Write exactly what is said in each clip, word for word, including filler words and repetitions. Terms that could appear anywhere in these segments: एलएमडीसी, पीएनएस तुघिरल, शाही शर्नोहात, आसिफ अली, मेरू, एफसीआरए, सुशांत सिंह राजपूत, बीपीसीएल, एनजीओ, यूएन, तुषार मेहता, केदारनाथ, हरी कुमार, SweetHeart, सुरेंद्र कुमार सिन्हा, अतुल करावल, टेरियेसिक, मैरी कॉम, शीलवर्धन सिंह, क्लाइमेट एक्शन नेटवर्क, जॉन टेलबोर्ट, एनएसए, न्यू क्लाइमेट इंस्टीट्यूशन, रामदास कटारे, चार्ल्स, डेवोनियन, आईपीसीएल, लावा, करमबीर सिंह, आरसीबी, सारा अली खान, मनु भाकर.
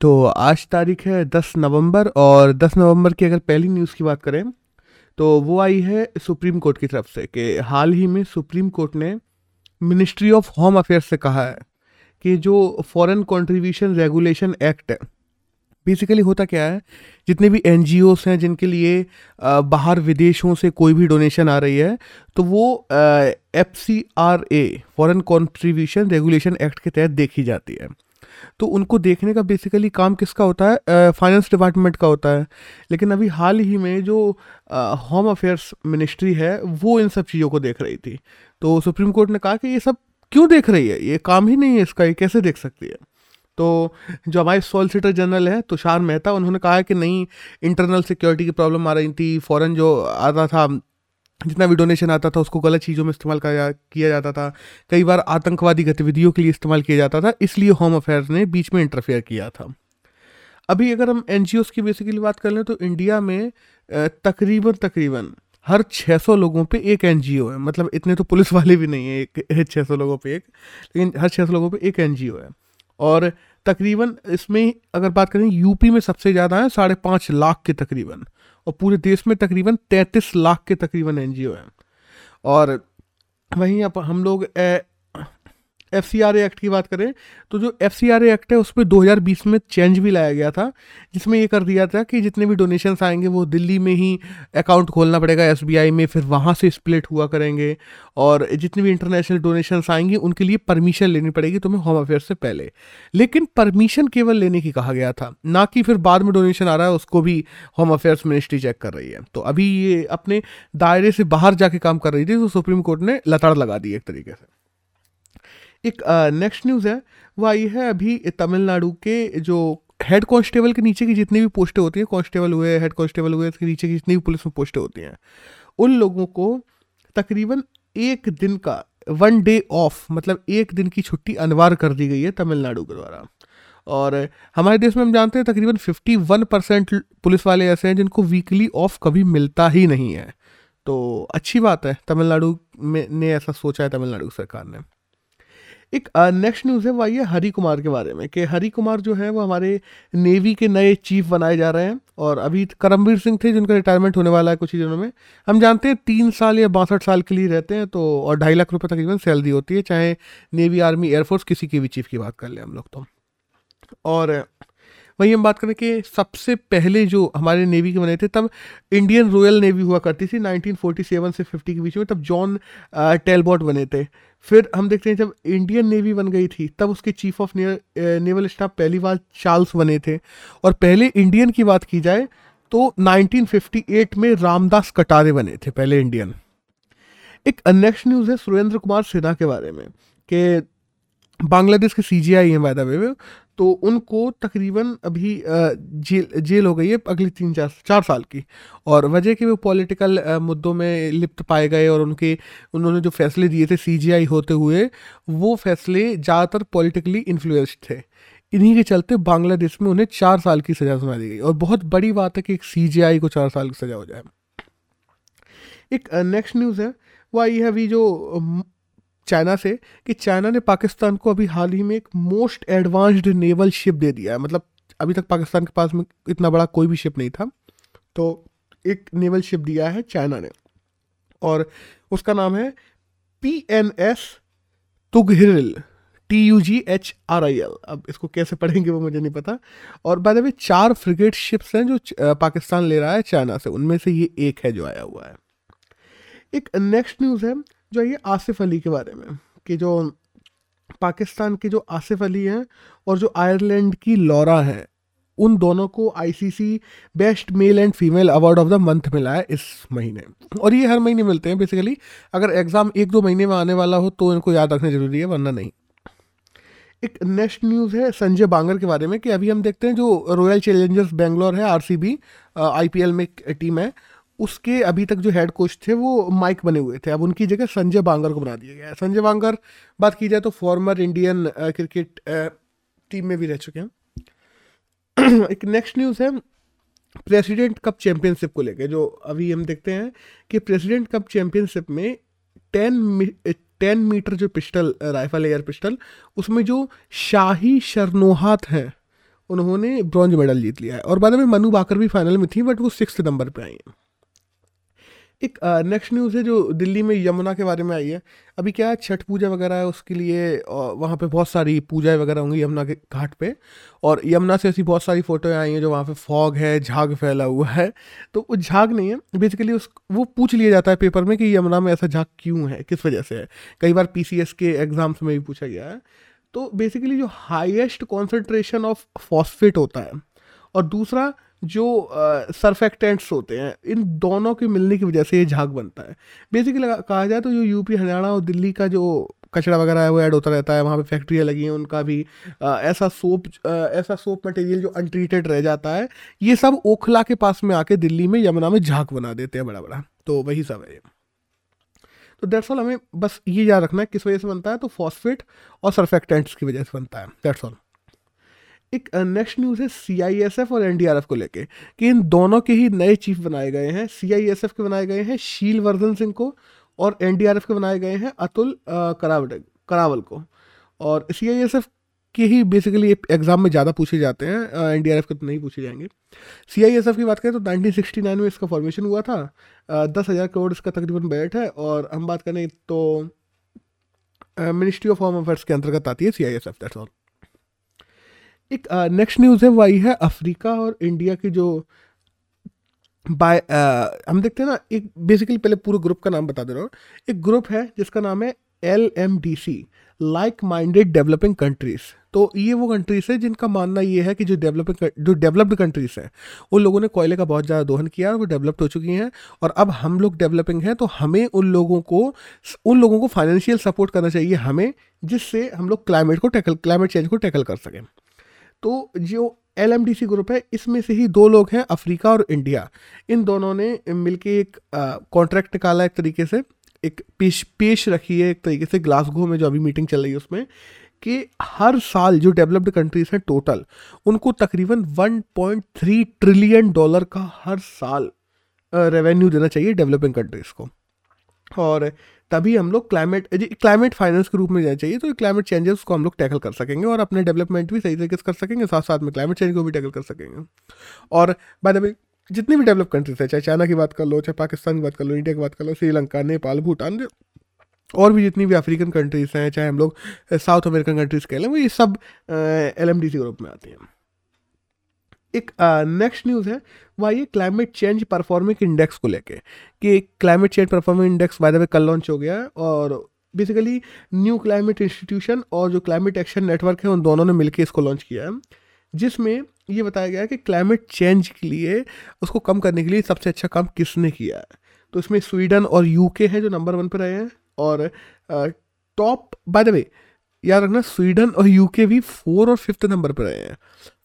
तो आज तारीख है दस नवंबर और दस नवंबर की अगर पहली न्यूज़ की बात करें तो वो आई है सुप्रीम कोर्ट की तरफ से कि हाल ही में सुप्रीम कोर्ट ने मिनिस्ट्री ऑफ होम अफेयर्स से कहा है कि जो फॉरेन कंट्रीब्यूशन रेगुलेशन एक्ट है, बेसिकली होता क्या है, जितने भी एनजीओस हैं जिनके लिए बाहर विदेशों से कोई भी डोनेशन आ रही है तो वो एफसीआरए foreign contribution regulation act के तहत देखी जाती है। तो उनको देखने का बेसिकली काम किसका होता है, फाइनेंस डिपार्टमेंट का होता है। लेकिन अभी हाल ही में जो होम अफेयर्स मिनिस्ट्री है वो इन सब चीज़ों को देख रही थी। तो सुप्रीम कोर्ट ने कहा कि ये सब क्यों देख रही है, ये काम ही नहीं है इसका, ये कैसे देख सकती है। तो जो हमारे सॉलिसिटर जनरल है तुषार मेहता, उन्होंने कहा है कि नहीं, इंटरनल सिक्योरिटी की प्रॉब्लम आ रही थी, फॉरेन जो आता था जितना भी डोनेशन आता था उसको गलत चीज़ों में इस्तेमाल किया जाता था, कई बार आतंकवादी गतिविधियों के लिए इस्तेमाल किया जाता था, इसलिए होम अफेयर्स ने बीच में इंटरफेयर किया था। अभी अगर हम एन जी ओज़ की बेसिकली बात कर लें तो इंडिया में तकरीबन तकरीबन हर छह सौ लोगों पे एक एनजीओ है, मतलब इतने तो पुलिस वाले भी नहीं है, एक छह सौ लोगों पे एक, लेकिन हर छह सौ लोगों पे एक एनजीओ है। और तकरीबन इसमें अगर बात करें यूपी में सबसे ज़्यादा है, साढ़े पाँच लाख के तकरीबन, और पूरे देश में तकरीबन तैंतीस लाख के तकरीबन एनजीओ हैं। और वहीं अब हम लोग एफसीआरए एक्ट की बात करें तो जो एफसीआरए एक्ट है उसमें दो हज़ार बीस में चेंज भी लाया गया था, जिसमें ये कर दिया था कि जितने भी डोनेशंस आएंगे वो दिल्ली में ही अकाउंट खोलना पड़ेगा एसबीआई में, फिर वहाँ से स्प्लिट हुआ करेंगे, और जितने भी इंटरनेशनल डोनेशंस आएंगे उनके लिए परमिशन लेनी पड़ेगी तुम्हें होम अफेयर से पहले। लेकिन परमिशन केवल लेने की कहा गया था, ना कि फिर बाद में डोनेशन आ रहा है उसको भी होम अफेयर्स मिनिस्ट्री चेक कर रही है। तो अभी ये अपने दायरे से बाहर जाके काम कर रही थी, तो सुप्रीम कोर्ट ने लताड़ लगा दी एक तरीके से। एक नेक्स्ट uh, न्यूज़ है वो आई है अभी तमिलनाडु के जो हेड कांस्टेबल के नीचे की जितनी भी पोस्टें होती हैं, कांस्टेबल हुए, हेड कांस्टेबल हुए, इसके नीचे की जितनी भी पुलिस में पोस्टें होती हैं, उन लोगों को तकरीबन एक दिन का वन डे ऑफ, मतलब एक दिन की छुट्टी अनिवार्य कर दी गई है तमिलनाडु के द्वारा। और हमारे देश में हम जानते हैं तकरीबन फिफ्टी वन परसेंट पुलिस वाले ऐसे हैं जिनको वीकली ऑफ कभी मिलता ही नहीं है। तो अच्छी बात है, तमिलनाडु में ने ऐसा सोचा है तमिलनाडु सरकार ने। एक नेक्स्ट न्यूज़ है वो आई है हरी कुमार के बारे में कि हरी कुमार जो है वो हमारे नेवी के नए चीफ बनाए जा रहे हैं। और अभी करमबीर सिंह थे जिनका रिटायरमेंट होने वाला है कुछ ही दिनों में। हम जानते हैं तीन साल या बासठ साल के लिए रहते हैं तो, और ढाई लाख रुपये तकरीबन सैलरी होती है, चाहे नेवी, आर्मी, एयरफोर्स किसी के भी चीफ की बात कर लें हम लोग तो। और वही हम बात करें कि सबसे पहले जो हमारे नेवी के बने थे तब इंडियन रॉयल नेवी हुआ करती थी उन्नीस सौ सैंतालीस से पचास के बीच में, तब जॉन टेलबोर्ट बने थे। फिर हम देखते हैं जब इंडियन नेवी बन गई थी तब उसके चीफ ऑफ नेवल स्टाफ पहली बार चार्ल्स बने थे। और पहले इंडियन की बात की जाए तो उन्नीस सौ अट्ठावन में रामदास कटारे बने थे पहले इंडियन। एक नेक्स्ट न्यूज़ है सुरेंद्र कुमार सिन्हा के बारे में कि बांग्लादेश के सीजीआई हैं बाय द वे, तो उनको तकरीबन अभी जेल जेल हो गई है अगले तीन चार चार साल की, और वजह कि वो पॉलिटिकल मुद्दों में लिप्त पाए गए और उनके उन्होंने जो फैसले दिए थे सीजीआई होते हुए वो फैसले ज़्यादातर पॉलिटिकली इन्फ्लुएंस्ड थे। इन्हीं के चलते बांग्लादेश में उन्हें चार साल की सज़ा सुना दी गई, और बहुत बड़ी बात है कि एक सीजीआई को चार साल की सज़ा हो जाए। एक नेक्स्ट न्यूज़ है वो आई है अभी जो चाइना से कि चाइना ने पाकिस्तान को अभी हाल ही में एक मोस्ट एडवांस्ड नेवल शिप दे दिया है, मतलब अभी तक पाकिस्तान के पास में इतना बड़ा कोई भी शिप नहीं था, तो एक नेवल शिप दिया है चाइना ने, और उसका नाम है पीएनएस तुघिरल, T U G H R I L. अब इसको कैसे पढ़ेंगे वो मुझे नहीं पता। और बाय द वे चार फ्रिगेट शिप्स हैं जो पाकिस्तान ले रहा है चाइना से, उनमें से ये एक है जो आया हुआ है। एक नेक्स्ट न्यूज़ है जो ये आसिफ अली के बारे में कि जो पाकिस्तान के जो आसिफ अली हैं और जो आयरलैंड की लॉरा है, उन दोनों को ICC best male and female award of the month मिला है इस महीने। और ये हर महीने मिलते हैं बेसिकली, अगर एग्ज़ाम एक दो महीने में आने वाला हो तो इनको याद रखना ज़रूरी है, वरना नहीं। एक नेक्स्ट न्यूज़ है संजय बांगर के बारे में कि अभी हम देखते हैं जो रॉयल चैलेंजर्स बेंगलोर है, आरसीबी आईपीएल में एक टीम है, उसके अभी तक जो हेड कोच थे वो माइक बने हुए थे, अब उनकी जगह संजय बांगर को बना दिया गया है। संजय बांगर बात की जाए तो फॉर्मर इंडियन क्रिकेट टीम में भी रह चुके हैं। एक नेक्स्ट न्यूज़ है प्रेसिडेंट कप चैंपियनशिप को लेकर, जो अभी हम देखते हैं कि प्रेसिडेंट कप चैंपियनशिप में टेन टेन मीटर जो पिस्टल राइफल एयर पिस्टल उसमें जो शाही शर्नोहात हैं उन्होंने ब्रॉन्ज मेडल जीत लिया है। और बाद में मनु भाकर भी फाइनल में थी, बट वो सिक्स्थ नंबर पे आई हैं। एक नेक्स्ट न्यूज़ है जो दिल्ली में यमुना के बारे में आई है। अभी क्या छठ पूजा वगैरह है, उसके लिए वहाँ पे बहुत सारी पूजाएं वगैरह होंगी यमुना के घाट पे। और यमुना से ऐसी बहुत सारी फ़ोटोएं आई हैं जो वहाँ पे फॉग है, झाग फैला हुआ है। तो वो झाग नहीं है बेसिकली, उस वो पूछ लिया जाता है पेपर में कि यमुना में ऐसा झाग क्यों है, किस वजह से है। कई बार पी सी एस के एग्ज़ाम्स में भी पूछा गया है। तो बेसिकली जो हाईएस्ट कॉन्सेंट्रेशन ऑफ फॉस्फेट होता है और दूसरा जो सर्फेक्टेंट्स uh, होते हैं, इन दोनों के मिलने की वजह से ये झाग बनता है। बेसिकली कहा जाए तो जो यूपी, हरियाणा और दिल्ली का जो कचरा वगैरह है वो ऐड होता रहता है। वहाँ पे फैक्ट्रियाँ लगी हैं, उनका भी uh, ऐसा सोप uh, ऐसा सोप मटेरियल जो अनट्रीटेड रह जाता है, ये सब ओखला के पास में आके दिल्ली में यमुना में झाग बना देते हैं बड़ा बड़ा। तो वही सब है। तो दैट्स ऑल, हमें बस ये याद रखना है किस वजह से बनता है। तो फॉस्फेट और सर्फेक्टेंट्स की वजह से बनता है, दैट्स ऑल। एक नेक्स्ट न्यूज़ है सीआईएसएफ और एनडीआरएफ को लेके कि इन दोनों के ही नए चीफ बनाए गए हैं। सीआईएसएफ के बनाए गए हैं शीलवर्धन सिंह को और एनडीआरएफ के बनाए गए हैं अतुल करावल करावल को। और सीआईएसएफ के ही बेसिकली एग्ज़ाम में ज़्यादा पूछे जाते हैं, एनडीआरएफ के तो नहीं पूछे जाएंगे। सीआईएसएफ की बात करें तो नाइनटीन सिक्सटी नाइन में इसका फॉर्मेशन हुआ था। दस हज़ार करोड़ इसका तकरीबन बजट है। और हम बात करें तो मिनिस्ट्री ऑफ होम अफेयर्स के अंतर्गत आती है सीआईएसएफ, दैट्स ऑल। एक नेक्स्ट न्यूज़ है वो आई है अफ्रीका और इंडिया की जो बाय uh, हम देखते हैं ना, एक बेसिकली पहले पूरे ग्रुप का नाम बता दे रहा हूँ। एक ग्रुप है जिसका नाम है एलएमडीसी, like minded developing countries. तो ये वो कंट्रीज़ है जिनका मानना ये है कि जो डेवलपिंग जो डेवलप्ड कंट्रीज़ हैं उन लोगों ने कोयले का बहुत ज़्यादा दोहन किया और वो डेवलप्ड हो चुकी हैं, और अब हम लोग डेवलपिंग हैं तो हमें उन लोगों को उन लोगों को फाइनेंशियल सपोर्ट करना चाहिए हमें, जिससे हम लोग क्लाइमेट को टैकल क्लाइमेट चेंज को टैकल कर सकें। तो जो एलएमडीसी ग्रुप है इसमें से ही दो लोग हैं, अफ्रीका और इंडिया। इन दोनों ने मिलके एक कॉन्ट्रैक्ट निकाला, एक तरीके से एक पेश पेश रखी है एक तरीके से ग्लासगो में जो अभी मीटिंग चल रही है उसमें, कि हर साल जो डेवलप्ड कंट्रीज़ हैं टोटल उनको तकरीबन one point three trillion dollar का हर साल रेवेन्यू देना चाहिए डेवलपिंग कंट्रीज़ को, और तभी हम लोग क्लाइमेट क्लाइमेट फाइनेंस के रूप में जाना चाहिए। तो क्लाइमेट चेंजेस को हम लोग टैकल कर सकेंगे और अपने डेवलपमेंट भी सही तरीके से कर सकेंगे, साथ साथ में क्लाइमेट चेंज को भी टैकल कर सकेंगे। और बाय द वे जितनी भी डेवलप कंट्रीज है, चाहे चाइना की बात कर लो, चाहे पाकिस्तान की बात कर लो, इंडिया की बात कर लो, श्रीलंका, नेपाल, भूटान और भी जितनी भी अफ्रीकन कंट्रीज़ हैं, चाहे हम लोग साउथ अमेरिकन कंट्रीज़ कह लें, वो ये सब एलएमडीसी ग्रुप में आती हैं। एक नेक्स्ट uh, न्यूज़ है वह ये क्लाइमेट चेंज परफॉर्मिंग इंडेक्स को लेके कि climate change performing index by the way कल लॉन्च हो गया है। और बेसिकली न्यू क्लाइमेट इंस्टीट्यूशन और जो क्लाइमेट एक्शन नेटवर्क है उन दोनों ने मिलकर इसको लॉन्च किया है, जिसमें ये बताया गया है कि क्लाइमेट चेंज के लिए उसको कम करने के लिए सबसे अच्छा काम किसने किया है। तो इसमें स्वीडन और यूके हैं जो नंबर वन पर रहे हैं, और टॉप बाय द वे याद रखना स्वीडन और यूके भी फोर और फिफ्थ नंबर पर रहे हैं।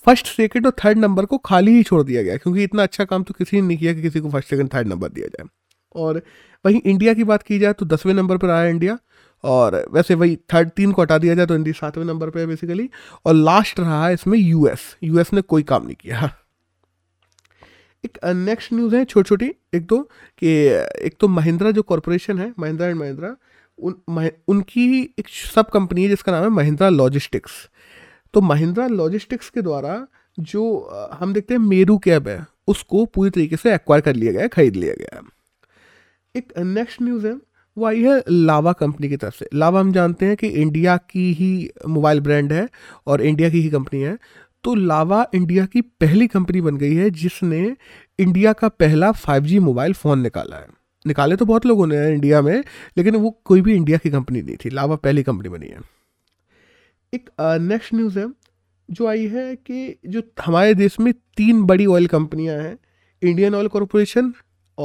फर्स्ट, सेकंड और थर्ड नंबर को खाली ही छोड़ दिया गया, क्योंकि इतना अच्छा काम तो किसी ने नहीं किया कि किसी को फर्स्ट, सेकंड, थर्ड नंबर दिया जाए। और वहीं इंडिया की बात की जाए तो दसवें नंबर पर आया इंडिया, और वैसे वही थर्ड तीन को हटा दिया जाए तो इंडिया सातवें नंबर पर है बेसिकली। और लास्ट रहा है इसमें यूएस यूएस ने कोई काम नहीं किया। एक नेक्स्ट न्यूज़ है छोटी छोटी एक दो कि एक तो महिंद्रा जो कॉरपोरेशन है, महिंद्रा एंड महिंद्रा, उन उनकी एक सब कंपनी है जिसका नाम है महिंद्रा लॉजिस्टिक्स। तो महिंद्रा लॉजिस्टिक्स के द्वारा जो हम देखते हैं मेरू कैब है उसको पूरी तरीके से एक्वायर कर लिया गया है, खरीद लिया गया है। एक नेक्स्ट न्यूज़ है वो आई है लावा कंपनी की तरफ से। लावा हम जानते हैं कि इंडिया की ही मोबाइल ब्रांड है और इंडिया की ही कंपनी है। तो लावा इंडिया की पहली कंपनी बन गई है जिसने इंडिया का पहला फाइव जी मोबाइल फ़ोन निकाला है। निकाले तो बहुत लोगों ने इंडिया में, लेकिन वो कोई भी इंडिया की कंपनी नहीं थी, लावा पहली कंपनी बनी है। एक नेक्स्ट uh, न्यूज़ है जो आई है कि जो हमारे देश में तीन बड़ी ऑयल कंपनियां हैं, इंडियन ऑयल कॉरपोरेशन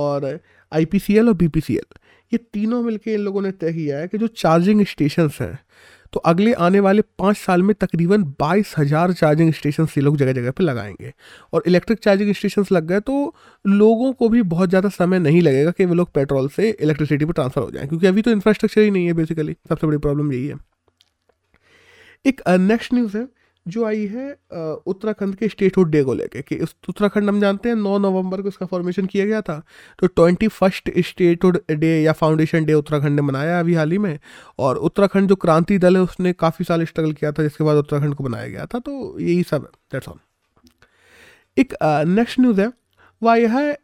और आईपीसीएल और बीपीसीएल, ये तीनों मिलके इन लोगों ने तय किया है कि जो चार्जिंग स्टेशंस हैं तो अगले आने वाले पाँच साल में तकरीबन बाईस हज़ार चार्जिंग स्टेशंस ये लोग जगह जगह पे लगाएंगे। और इलेक्ट्रिक चार्जिंग स्टेशंस लग गए तो लोगों को भी बहुत ज़्यादा समय नहीं लगेगा कि वे लोग पेट्रोल से इलेक्ट्रिसिटी पर ट्रांसफ़र हो जाएँ, क्योंकि अभी तो इंफ्रास्ट्रक्चर ही नहीं है बेसिकली, सबसे बड़ी प्रॉब्लम यही है। एक नेक्स्ट uh, न्यूज़ है जो आई है uh, उत्तराखंड के स्टेटहुड डे को लेके कि उत्तराखंड हम जानते हैं नौ नवंबर को इसका फॉर्मेशन किया गया था। तो ट्वेंटी फर्स्ट स्टेटहुड डे या फाउंडेशन डे उत्तराखंड ने मनाया अभी हाल ही में। और उत्तराखंड जो क्रांति दल है उसने काफ़ी साल स्ट्रगल किया था, जिसके बाद उत्तराखंड को बनाया गया था। तो यही सब है, दैट्स ऑल। एक नेक्स्ट न्यूज़ है वह यह है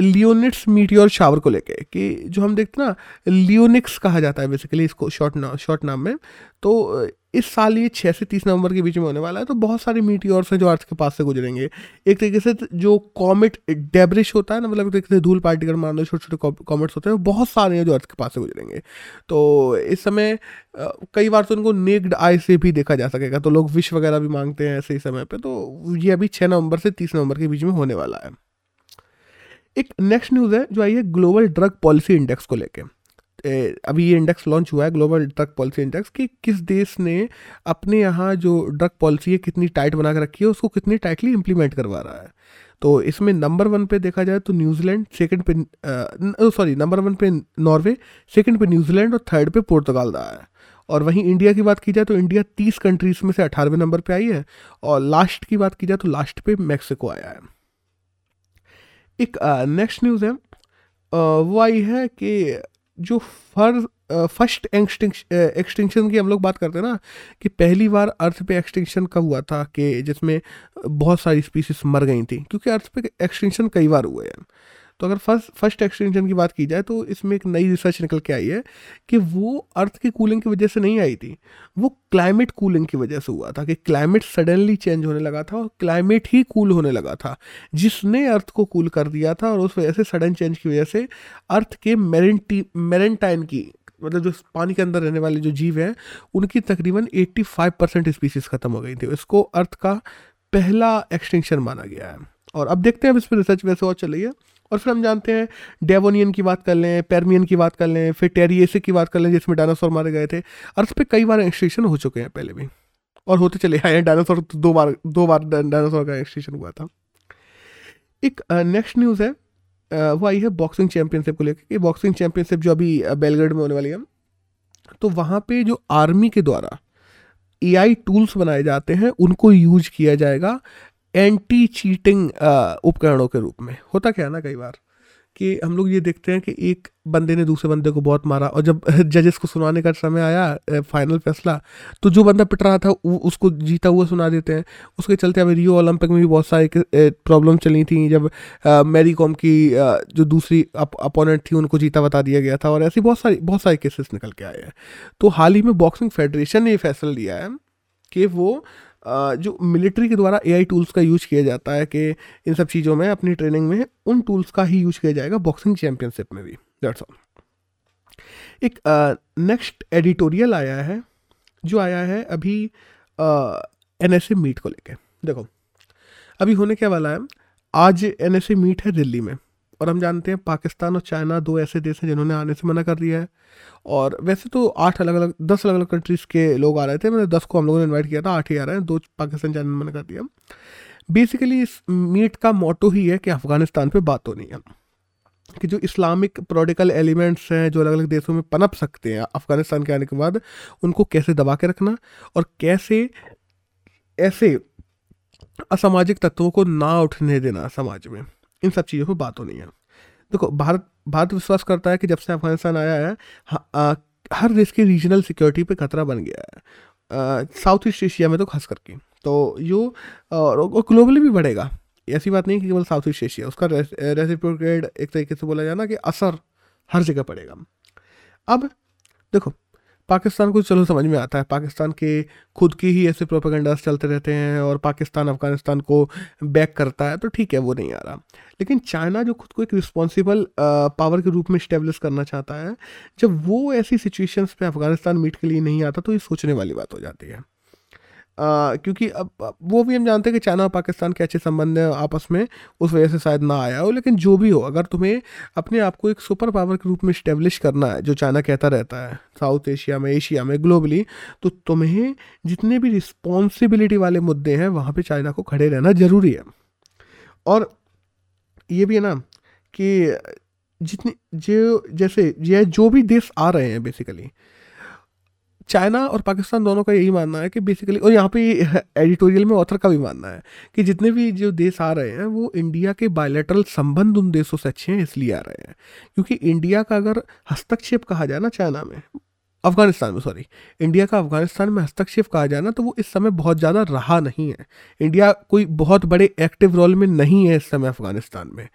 लियोनिट्स मीटियोर शावर को लेके कि जो हम देखते ना लियोनिक्स कहा जाता है बेसिकली इसको शॉर्ट ना शॉर्ट नाम में। तो इस साल ये छः से तीस नवंबर के बीच में होने वाला है। तो बहुत सारे मीटियोर्स हैं जो अर्थ के पास से गुजरेंगे। एक तरीके से जो कॉमेट डेब्रिश होता है ना, मतलब एक तरीके से धूल पार्टिकल मान लो, छोटे छोटे कॉमेट्स होते हैं, बहुत सारे हैं जो अर्थ के पास से गुजरेंगे। तो इस समय कई बार तो उनको नेक्ड आई से भी देखा जा सकेगा। तो लोग विश वगैरह भी मांगते हैं ऐसे ही समय पर। तो ये अभी छः नवंबर से तीस नवंबर के बीच में होने वाला है। एक नेक्स्ट न्यूज़ है जो आई है ग्लोबल ड्रग पॉलिसी इंडेक्स को लेके। अभी ये इंडेक्स लॉन्च हुआ है ग्लोबल ड्रग पॉलिसी इंडेक्स कि किस देश ने अपने यहाँ जो ड्रग पॉलिसी है कितनी टाइट बना कर रखी है, उसको कितनी टाइटली इम्प्लीमेंट करवा रहा है। तो इसमें नंबर वन पे देखा जाए तो न्यूजीलैंड, सेकंड पे सॉरी नंबर वन पे नॉर्वे, सेकंड पे न्यूजीलैंड और थर्ड पे पोर्तुगाल रहा है। और वहीं इंडिया की बात की जाए तो इंडिया तीस कंट्रीज में से अठारहवें नंबर पर आई है और लास्ट की बात की जाए तो लास्ट पे मैक्सिको आया है। एक नेक्स्ट uh, न्यूज़ है uh, वो आई है कि जो फर फर्स्ट एक्सटिंक्शन की हम लोग बात करते हैं ना कि पहली बार अर्थ पे एक्सटिंक्शन कब हुआ था कि जिसमें बहुत सारी स्पीशीज मर गई थी, क्योंकि अर्थ पे एक्सटिंक्शन कई बार हुए हैं। तो अगर फर्स्ट फर्स्ट एक्सटिंक्शन की बात की जाए तो इसमें एक नई रिसर्च निकल के आई है कि वो अर्थ की कूलिंग की वजह से नहीं आई थी, वो क्लाइमेट कूलिंग की वजह से हुआ था कि क्लाइमेट सडनली चेंज होने लगा था और क्लाइमेट ही कूल होने लगा था जिसने अर्थ को कूल कर दिया था। और उस वजह से सडन चेंज की वजह से अर्थ के मैरेंटी मैरेंटाइन की मतलब जो पानी के अंदर रहने वाले जो जीव हैं उनकी तकरीबन एट्टी फाइव परसेंट स्पीसीज ख़त्म हो गई थी। इसको अर्थ का पहला एक्सटिंक्शन माना गया है। और अब देखते हैं अब इस पर रिसर्च वैसे और चल रही है। और फिर हम जानते हैं डेवोनियन की बात कर लें, पेर्मियन की बात कर लें, फिर टेरियेसिक की बात कर लें जिसमें डायनासोर मारे गए थे। अर्थ पे कई बार एक्सटिंक्शन हो चुके हैं पहले भी और होते चले आए हैं। डायनासोर तो दो बार दो बार डायनासोर का एक्सटिंक्शन हुआ था। एक नेक्स्ट uh, न्यूज़ है uh, वो आई है बॉक्सिंग चैम्पियनशिप को लेकर। बॉक्सिंग चैम्पियनशिप जो अभी बेलग्रेड में होने वाली है, तो वहाँ पर जो आर्मी के द्वारा ए आई टूल्स बनाए जाते हैं उनको यूज किया जाएगा एंटी चीटिंग उपकरणों के रूप में। होता क्या है ना कई बार कि हम लोग ये देखते हैं कि एक बंदे ने दूसरे बंदे को बहुत मारा और जब जजेस को सुनाने का समय आया फाइनल फैसला तो जो बंदा पिट रहा था उसको जीता हुआ सुना देते हैं। उसके चलते अभी रियो ओलंपिक में भी बहुत सारी प्रॉब्लम चली थी जब मैरी कॉम की आ, जो दूसरी अप, अपोनेंट थी उनको जीता बता दिया गया था। और ऐसे बहुत सारी बहुत सारे केसेस निकल के आए हैं। तो हाल ही में बॉक्सिंग फेडरेशन ने ये फैसला लिया है कि वो जो मिलिट्री के द्वारा एआई टूल्स का यूज किया जाता है कि इन सब चीज़ों में अपनी ट्रेनिंग में उन टूल्स का ही यूज किया जाएगा बॉक्सिंग चैम्पियनशिप में भी। That's all. एक नेक्स्ट uh, एडिटोरियल आया है जो आया है अभी एनएसए uh, मीट को लेके। देखो अभी होने क्या वाला है, आज एनएसए मीट है दिल्ली में और हम जानते हैं पाकिस्तान और चाइना दो ऐसे देश हैं जिन्होंने आने से मना कर दिया है। और वैसे तो आठ अलग अलग दस अलग अलग कंट्रीज़ के लोग आ रहे थे, मतलब दस को हम लोगों ने इनवाइट किया था, आठ ही आ रहे हैं, दो पाकिस्तान चाइना ने मना कर दिया। बेसिकली इस मीट का मोटो ही है कि अफगानिस्तान पे बात होनी है कि जो इस्लामिक पोलिटिकल एलिमेंट्स हैं जो अलग अलग देशों में पनप सकते हैं अफगानिस्तान के आने के बाद, उनको कैसे दबा के रखना और कैसे ऐसे असामाजिक तत्वों को ना उठने देना समाज में, इन सब चीज़ों पर बात होनी है। देखो भारत भारत विश्वास करता है कि जब से अफगानिस्तान आया है हा, आ, हर देश की रीजनल सिक्योरिटी पे खतरा बन गया है, साउथ ईस्ट एशिया में तो खास करके। तो यो और, और ग्लोबली भी बढ़ेगा, ऐसी बात नहीं कि केवल साउथ ईस्ट एशिया, उसका रे, रेसिप्रोकेट एक तरीके से बोला जाना कि असर हर जगह पड़ेगा। अब देखो पाकिस्तान को चलो समझ में आता है, पाकिस्तान के खुद के ही ऐसे प्रोपेगेंडास चलते रहते हैं और पाकिस्तान अफगानिस्तान को बैक करता है तो ठीक है वो नहीं आ रहा। लेकिन चाइना जो खुद को एक रिस्पॉन्सिबल पावर के रूप में इस्टेब्लिश करना चाहता है, जब वो ऐसी सिचुएशंस पे अफगानिस्तान मीट के लिए नहीं आता तो ये सोचने वाली बात हो जाती है। आ, क्योंकि अब, अब वो भी हम जानते हैं कि चाइना और पाकिस्तान के अच्छे संबंध हैं आपस में, उस वजह से शायद ना आया हो। लेकिन जो भी हो, अगर तुम्हें अपने आप को एक सुपर पावर के रूप में इस्टेब्लिश करना है जो चाइना कहता रहता है साउथ एशिया में, एशिया में, ग्लोबली, तो तुम्हें जितने भी रिस्पॉन्सिबिलिटी वाले मुद्दे हैं वहाँ पे चाइना को खड़े रहना ज़रूरी है। और ये भी है ना कि जितने जो जैसे ये जो भी देश आ रहे हैं बेसिकली चाइना और पाकिस्तान दोनों का यही मानना है कि बेसिकली, और यहाँ पे एडिटोरियल में ऑथर का भी मानना है कि जितने भी जो देश आ रहे हैं वो इंडिया के बायलैटरल संबंध उन देशों से अच्छे हैं इसलिए आ रहे हैं, क्योंकि इंडिया का अगर हस्तक्षेप कहा जाए ना चाइना में अफगानिस्तान में सॉरी इंडिया का अफगानिस्तान में हस्तक्षेप कहा जाना तो वो इस समय बहुत ज़्यादा रहा नहीं है। इंडिया कोई बहुत बड़े एक्टिव रोल में नहीं है इस समय अफगानिस्तान में,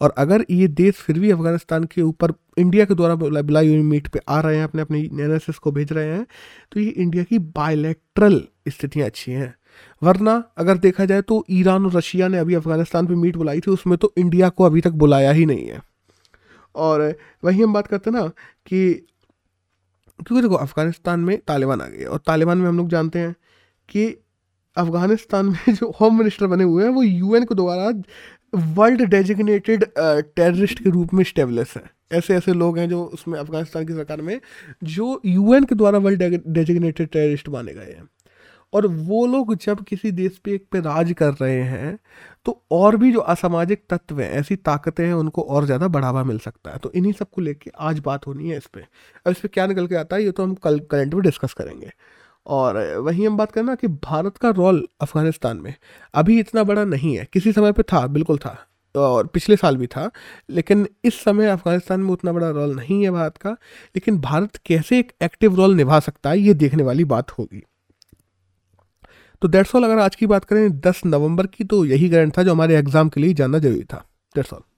और अगर ये देश फिर भी अफगानिस्तान के ऊपर इंडिया के द्वारा बुलाई हुई मीट पे आ रहे हैं, अपने अपने एनएसएस को भेज रहे हैं, तो ये इंडिया की बायलैटरल स्थितियाँ अच्छी हैं। वरना अगर देखा जाए तो ईरान और रशिया ने अभी अफगानिस्तान पर मीट बुलाई थी, उसमें तो इंडिया को अभी तक बुलाया ही नहीं है। और वहीं हम बात करते हैं ना कि क्योंकि देखो अफ़गानिस्तान में तालिबान आ गए और तालिबान में हम लोग जानते हैं कि अफ़गानिस्तान में जो होम मिनिस्टर बने हुए हैं वो यूएन के द्वारा वर्ल्ड डेजिग्नेटेड टेररिस्ट के रूप में स्टेबलिश हैं। ऐसे ऐसे लोग हैं जो उसमें अफ़गानिस्तान की सरकार में जो यूएन के द्वारा वर्ल्ड डेजिग्नेटेड टेररिस्ट माने गए हैं, और वो लोग जब किसी देश पे एक पे राज कर रहे हैं तो और भी जो असामाजिक तत्व हैं, ऐसी ताकतें हैं, उनको और ज़्यादा बढ़ावा मिल सकता है। तो इन्हीं सब को लेके आज बात होनी है इस पर। अब इस पर क्या निकल के आता है ये तो हम कल करंट में डिस्कस करेंगे। और वहीं हम बात करें ना कि भारत का रोल अफ़गानिस्तान में अभी इतना बड़ा नहीं है, किसी समय पर था, बिल्कुल था, और पिछले साल भी था, लेकिन इस समय अफ़गानिस्तान में उतना बड़ा रोल नहीं है भारत का। लेकिन भारत कैसे एक एक्टिव रोल निभा सकता है ये देखने वाली बात होगी। तो दैट्स ऑल। अगर आज की बात करें दस नवंबर की, तो यही करंट था जो हमारे एग्ज़ाम के लिए जानना जरूरी था। That's all.